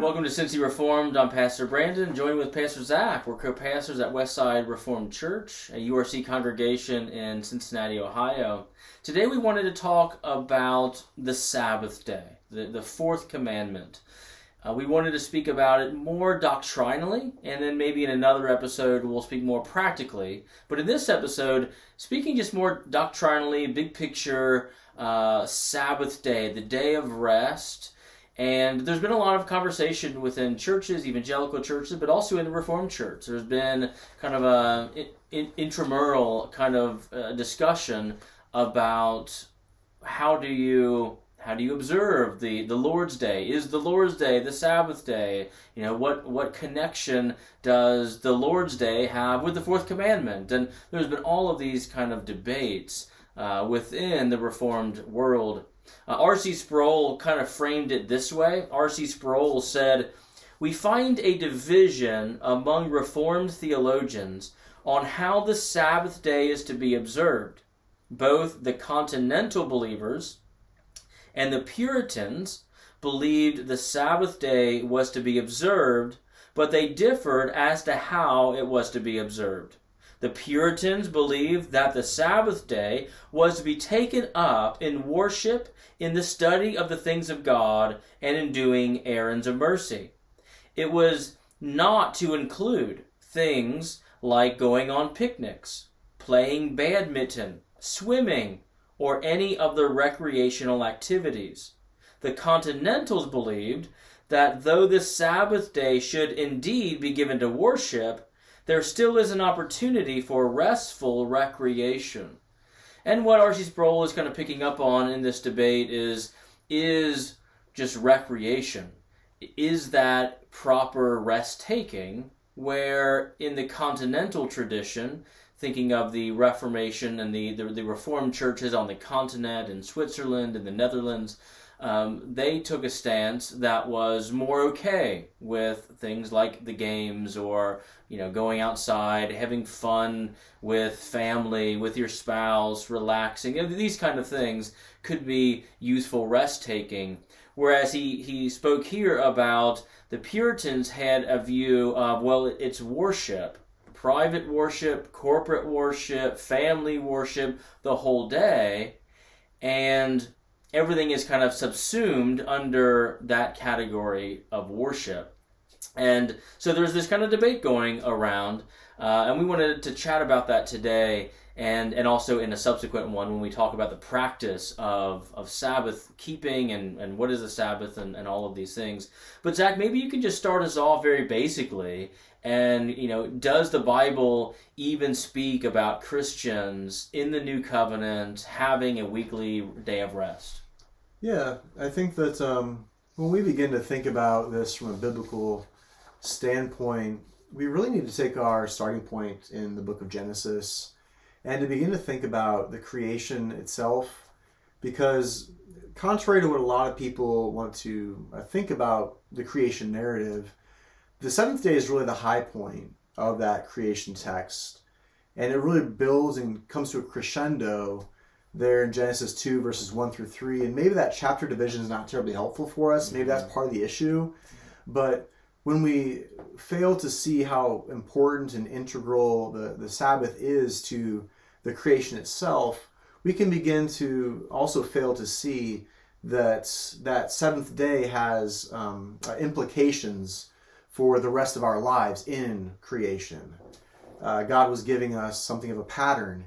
Welcome to Cincy Reformed. I'm Pastor Brandon, joined with Pastor Zach. We're co-pastors at Westside Reformed Church, a URC congregation in Cincinnati, Ohio. Today we wanted to talk about the Sabbath day, the fourth commandment. We wanted to speak about it more doctrinally, and then maybe in another episode we'll speak more practically. But in this episode, speaking just more doctrinally, big picture, Sabbath day, the day of rest. And there's been a lot of conversation within churches, evangelical churches, but also in the Reformed Church. There's been kind of an intramural kind of discussion about how do you observe the Lord's Day? Is the Lord's Day the Sabbath day? You know, what connection does the Lord's Day have with the fourth commandment? And there's been all of these kind of debates within the Reformed world. R.C. Sproul kind of framed it this way. R.C. Sproul said, "We find a division among Reformed theologians on how the Sabbath day is to be observed. Both the continental believers and the Puritans believed the Sabbath day was to be observed, but they differed as to how it was to be observed. The Puritans believed that the Sabbath day was to be taken up in worship, in the study of the things of God, and in doing errands of mercy. It was not to include things like going on picnics, playing badminton, swimming, or any of the recreational activities. The Continentals believed that though the Sabbath day should indeed be given to worship, there still is an opportunity for restful recreation." And what R.C. Sproul is kind of picking up on in this debate is just recreation. Is that proper rest-taking, where in the continental tradition, thinking of the Reformation and the Reformed churches on the continent, in Switzerland and the Netherlands, they took a stance that was more okay with things like the games or, you know, going outside, having fun with family, with your spouse, relaxing. You know, these kind of things could be useful rest-taking. Whereas he spoke here about the Puritans had a view of, well, it's worship, private worship, corporate worship, family worship, the whole day, and everything is kind of subsumed under that category of worship. And so there's this kind of debate going around, and we wanted to chat about that today, and also in a subsequent one when we talk about the practice of Sabbath keeping and what is the Sabbath and all of these things. But Zach, maybe you can just start us off very basically, and, you know, does the Bible even speak about Christians in the New Covenant having a weekly day of rest? Yeah, I think that when we begin to think about this from a biblical standpoint, we really need to take our starting point in the book of Genesis and to begin to think about the creation itself, because contrary to what a lot of people want to think about the creation narrative, the seventh day is really the high point of that creation text, and it really builds and comes to a crescendo there in Genesis 2, verses 1 through 3, and maybe that chapter division is not terribly helpful for us. Maybe that's part of the issue. But when we fail to see how important and integral the Sabbath is to the creation itself, we can begin to also fail to see that seventh day has implications for the rest of our lives in creation. God was giving us something of a pattern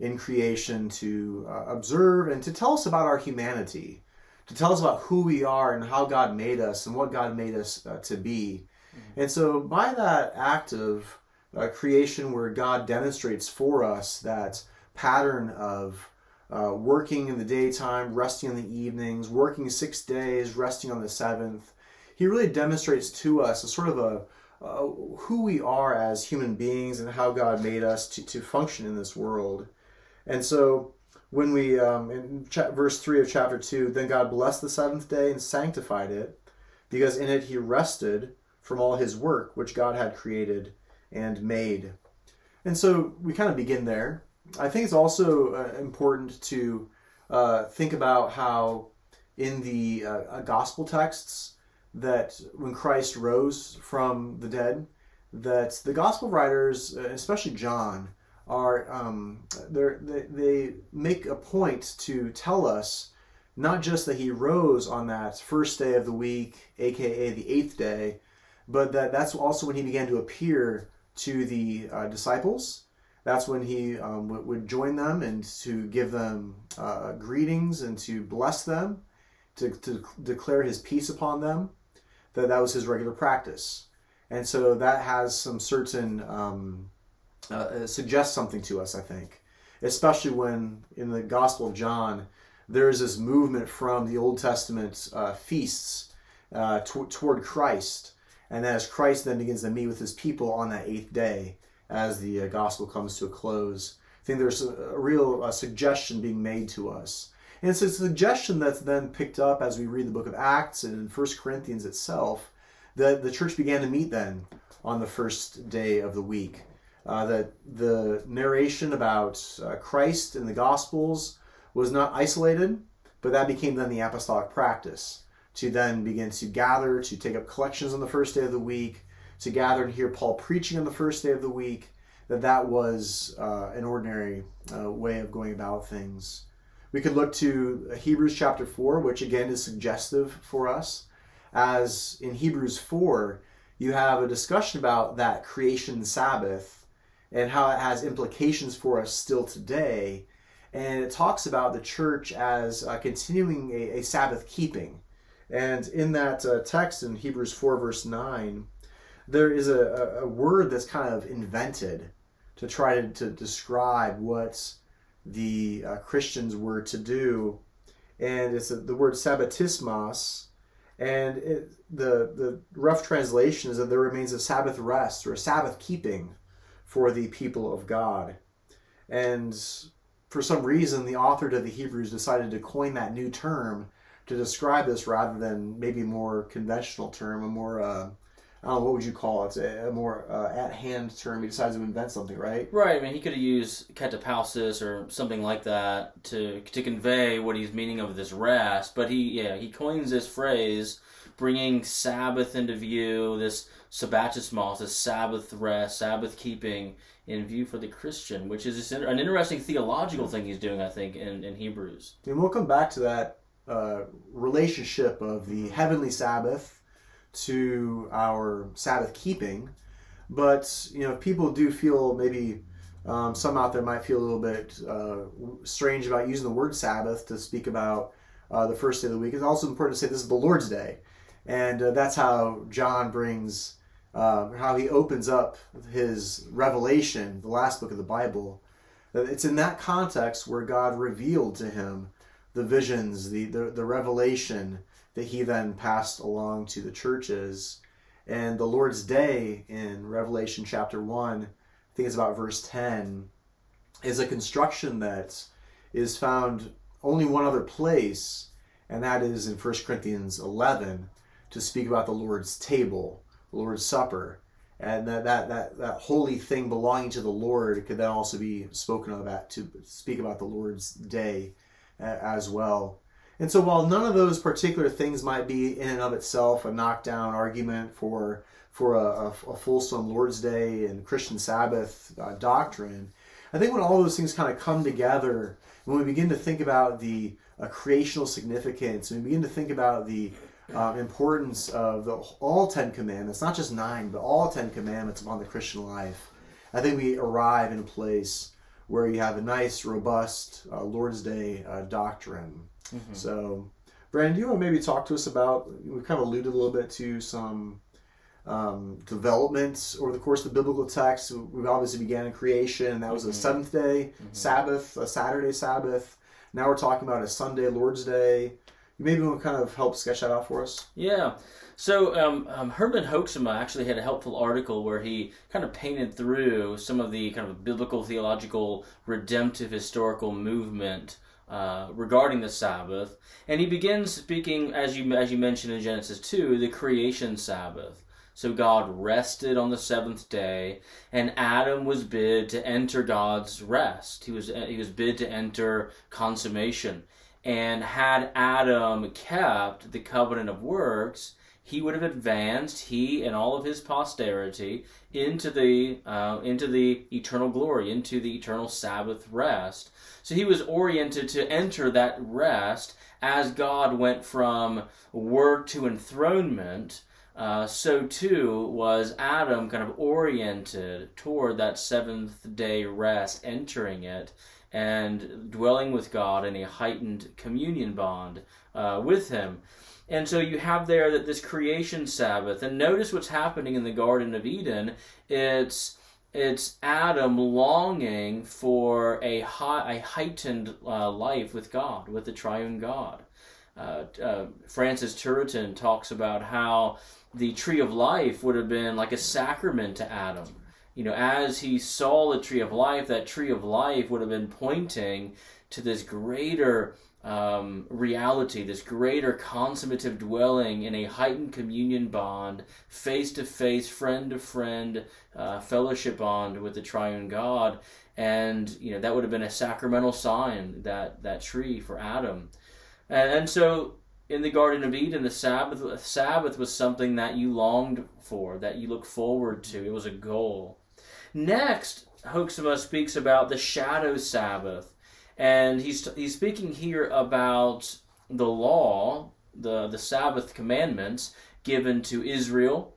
in creation to observe and to tell us about our humanity, to tell us about who we are and how God made us and what God made us to be. Mm-hmm. And so by that act of creation where God demonstrates for us that pattern of working in the daytime, resting in the evenings, working 6 days, resting on the seventh, he really demonstrates to us a sort of who we are as human beings and how God made us to function in this world. And so when we, in verse 3 of chapter 2, "Then God blessed the seventh day and sanctified it, because in it he rested from all his work which God had created and made. And so we kind of begin there. I think it's also important to think about how in the gospel texts that when Christ rose from the dead, that the gospel writers, especially John, are they make a point to tell us not just that he rose on that first day of the week, aka the eighth day, but that's also when he began to appear to the disciples. That's when he would join them and to give them greetings and to bless them, to declare his peace upon them. That was his regular practice. And so that has some certain, suggests something to us, I think. Especially when in the Gospel of John, there is this movement from the Old Testament feasts toward Christ. And as Christ then begins to meet with his people on that eighth day, as the gospel comes to a close. I think there's a real suggestion being made to us. And it's a suggestion that's then picked up as we read the book of Acts and in 1 Corinthians itself, that the church began to meet then on the first day of the week. That the narration about Christ in the Gospels was not isolated, but that became then the apostolic practice, to then begin to gather, to take up collections on the first day of the week, to gather and hear Paul preaching on the first day of the week, that was an ordinary way of going about things. We could look to Hebrews chapter 4, which again is suggestive for us, as in Hebrews 4, you have a discussion about that creation Sabbath and how it has implications for us still today. And it talks about the church as continuing a Sabbath keeping. And in that text in Hebrews 4 verse 9, there is a word that's kind of invented to try to describe what the Christians were to do. And it's the word sabbatismos. And the rough translation is that there remains a Sabbath rest or a Sabbath keeping for the people of God. And for some reason, the author to the Hebrews decided to coin that new term to describe this rather than maybe a more conventional term, a more... what would you call it? A more at-hand term. He decides to invent something, right? Right. I mean, he could have used katapausis or something like that to convey what he's meaning of this rest. But he coins this phrase, bringing Sabbath into view, this sabbatismos, this Sabbath rest, Sabbath keeping in view for the Christian, which is an interesting theological thing he's doing, I think, in Hebrews. And we'll come back to that relationship of the heavenly Sabbath to our Sabbath keeping, but people do feel maybe some out there might feel a little bit strange about using the word Sabbath to speak about the first day of the week. It's also important to say this is the Lord's Day, and that's how John brings, how he opens up his Revelation, the last book of the Bible. It's in that context where God revealed to him the visions, the revelation that he then passed along to the churches. And the Lord's Day in Revelation chapter 1, I think it's about verse 10, is a construction that is found only one other place, and that is in 1 Corinthians 11, to speak about the Lord's table, the Lord's supper, and that holy thing belonging to the Lord could then also be spoken of to speak about the Lord's Day as well. And so while none of those particular things might be in and of itself a knockdown argument for a fulsome Lord's Day and Christian Sabbath doctrine, I think when all those things kind of come together, when we begin to think about the creational significance, when we begin to think about the importance of all 10 commandments, not just 9, but all 10 commandments upon the Christian life, I think we arrive in a place where you have a nice, robust Lord's Day doctrine. Mm-hmm. So, Brandon, do you want to maybe talk to us about, we've kind of alluded a little bit to some developments over the course of the biblical text. We obviously began in creation, and that was a seventh day Sabbath, a Saturday Sabbath. Now we're talking about a Sunday Lord's Day. You maybe want to kind of help sketch that out for us? Yeah. So Herman Hoeksema actually had a helpful article where he kind of painted through some of the kind of biblical, theological, redemptive, historical movement regarding the Sabbath, and he begins speaking, as you mentioned in Genesis 2, the creation Sabbath. So God rested on the seventh day, and Adam was bid to enter God's rest. He was bid to enter consummation. And had Adam kept the covenant of works, he would have advanced, he and all of his posterity, into the eternal glory, into the eternal Sabbath rest. So he was oriented to enter that rest as God went from work to enthronement. So too was Adam kind of oriented toward that seventh day rest, entering it, and dwelling with God in a heightened communion bond with him. And so you have there that this creation Sabbath, and notice what's happening in the Garden of Eden. It's Adam longing for a heightened life with God, with the triune God. Francis Turretin talks about how the tree of life would have been like a sacrament to Adam. You know, as he saw the tree of life, that tree of life would have been pointing to this greater reality, this greater consummative dwelling in a heightened communion bond, face-to-face, friend-to-friend, fellowship bond with the triune God. And, you know, that would have been a sacramental sign, that tree for Adam. And so in the Garden of Eden, the Sabbath was something that you longed for, that you looked forward to. It was a goal. Next, Hoeksema speaks about the shadow Sabbath. And he's speaking here about the law, the Sabbath commandments given to Israel,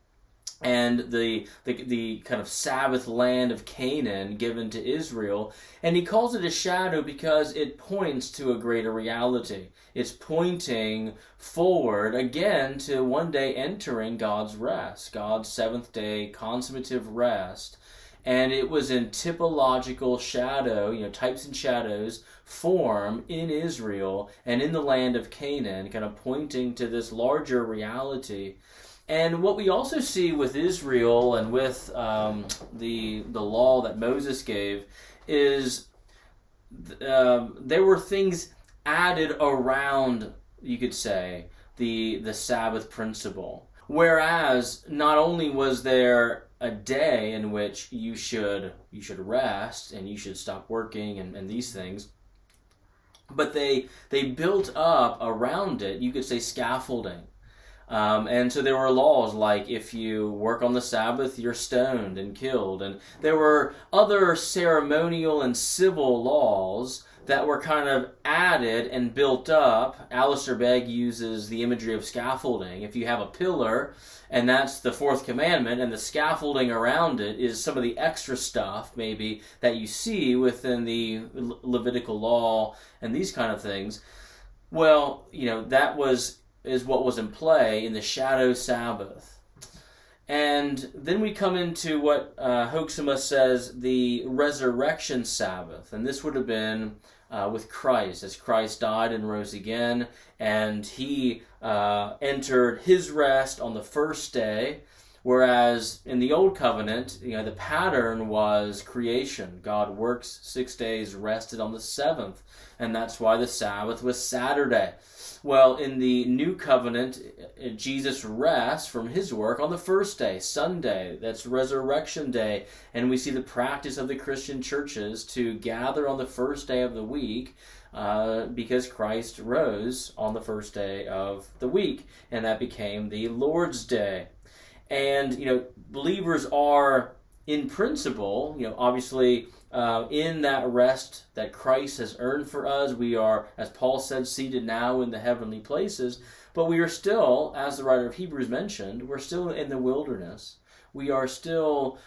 and the kind of Sabbath land of Canaan given to Israel. And he calls it a shadow because it points to a greater reality. It's pointing forward, again, to one day entering God's rest, God's seventh day consummative rest. And it was in typological shadow, you know, types and shadows form in Israel and in the land of Canaan, kind of pointing to this larger reality. And what we also see with Israel and with the law that Moses gave is there were things added around, you could say, the Sabbath principle. Whereas not only was there a day in which you should rest and you should stop working and these things, but they built up around it, you could say, scaffolding. And so there were laws like if you work on the Sabbath, you're stoned and killed. And there were other ceremonial and civil laws that were kind of added and built up. Alistair Begg uses the imagery of scaffolding. If you have a pillar, and that's the fourth commandment, and the scaffolding around it is some of the extra stuff, maybe, that you see within the Levitical law and these kind of things. Well, you know, that is what was in play in the shadow Sabbath. And then we come into what Hoeksema says, the resurrection Sabbath. And this would have been with Christ, as Christ died and rose again, and he entered his rest on the first day, whereas in the Old Covenant, you know, the pattern was creation. God works 6 days, rested on the seventh, and that's why the Sabbath was Saturday. Well, in the New Covenant, Jesus rests from his work on the first day, Sunday. That's Resurrection Day, and we see the practice of the Christian churches to gather on the first day of the week because Christ rose on the first day of the week, and that became the Lord's Day. And, you know, believers are, in principle, you know, obviously in that rest that Christ has earned for us, we are, as Paul said, seated now in the heavenly places, but we are still, as the writer of Hebrews mentioned, we're still in the wilderness. We are still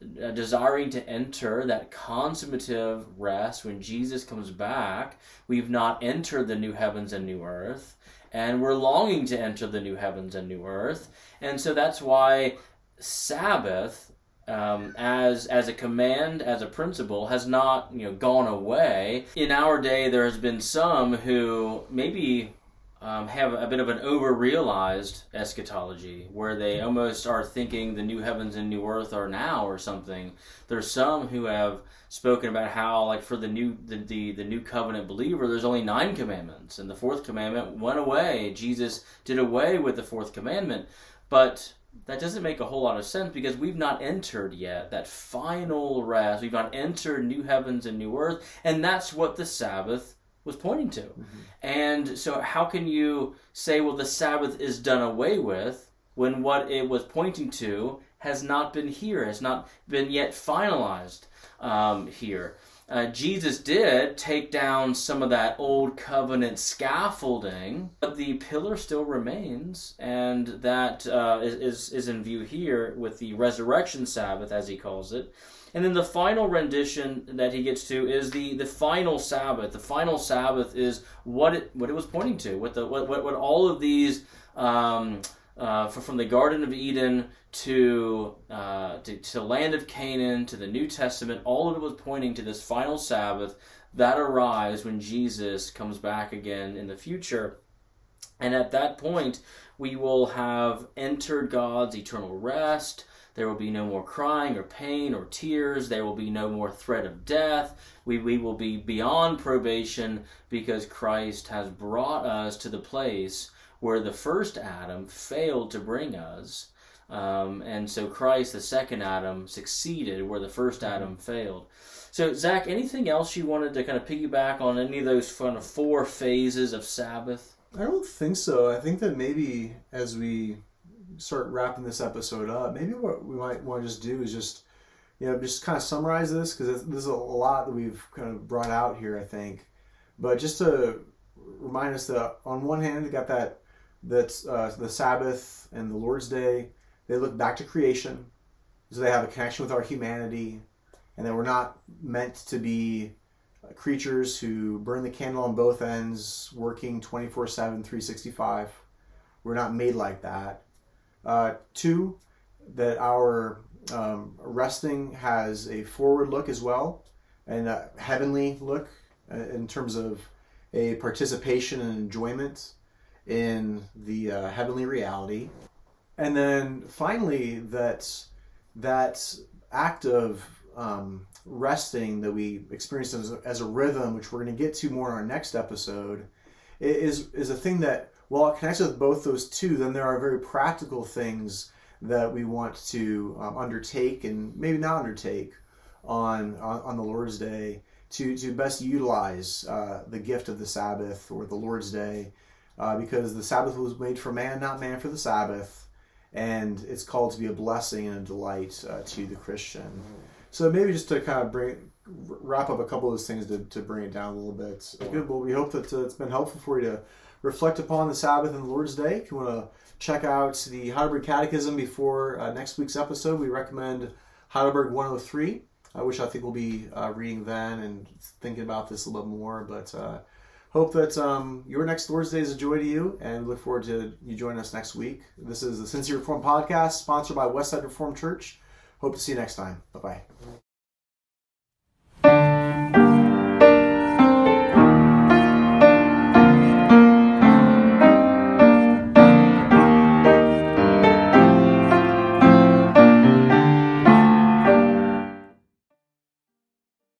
desiring to enter that consummative rest when Jesus comes back. We've not entered the new heavens and new earth, and we're longing to enter the new heavens and new earth. And so that's why Sabbath, as a command, as a principle, has not, you know, gone away. In our day, there has been some who maybe have a bit of an over-realized eschatology, where they almost are thinking the new heavens and new earth are now or something. There's some who have spoken about how, like, for the new covenant believer, there's only 9 commandments, and the fourth commandment went away. Jesus did away with the fourth commandment, but that doesn't make a whole lot of sense because we've not entered yet that final rest. We've not entered new heavens and new earth, and that's what the Sabbath was pointing to. Mm-hmm. And so how can you say, well, the Sabbath is done away with when what it was pointing to has not been here, has not been yet finalized here. Jesus did take down some of that old covenant scaffolding, but the pillar still remains, and that is in view here with the resurrection Sabbath, as he calls it. And then the final rendition that he gets to is the final Sabbath. The final Sabbath is what it was pointing to, what all of these from the Garden of Eden to the land of Canaan to the New Testament, all of it was pointing to this final Sabbath that arrives when Jesus comes back again in the future. And at that point, we will have entered God's eternal rest. There will be no more crying or pain or tears. There will be no more threat of death. We will be beyond probation because Christ has brought us to the place where the first Adam failed to bring us. And so Christ, the second Adam, succeeded where the first Adam failed. So, Zach, anything else you wanted to kind of piggyback on any of those kind of four phases of Sabbath? I don't think so. I think that maybe as we start wrapping this episode up, maybe what we might want to just do is just kind of summarize this, because there's a lot that we've kind of brought out here, I think. But just to remind us that on one hand, we got that's the Sabbath and the Lord's Day. They look back to creation, so they have a connection with our humanity, and that we're not meant to be creatures who burn the candle on both ends, working 24/7, 365. We're not made like that. Two, that our resting has a forward look as well, and a heavenly look in terms of a participation and enjoyment in the heavenly reality. And then finally, that act of resting that we experience as a rhythm, which we're going to get to more in our next episode, is a thing that, while it connects with both those two, then there are very practical things that we want to undertake and maybe not undertake on the Lord's Day to best utilize the gift of the Sabbath or the Lord's Day, because the Sabbath was made for man, not man for the Sabbath, and it's called to be a blessing and a delight to the Christian. So maybe just to kind of wrap up a couple of those things to bring it down a little bit. So, good. Well, we hope that it's been helpful for you to reflect upon the Sabbath and the Lord's Day. If you want to check out the Heidelberg Catechism before next week's episode, we recommend Heidelberg 103, which I think we'll be reading then and thinking about this a little bit more. But hope that your next Lord's Day is a joy to you, and look forward to you joining us next week. This is the Cincy Reform Podcast, sponsored by Westside Reformed Church. Hope to see you next time. Bye-bye.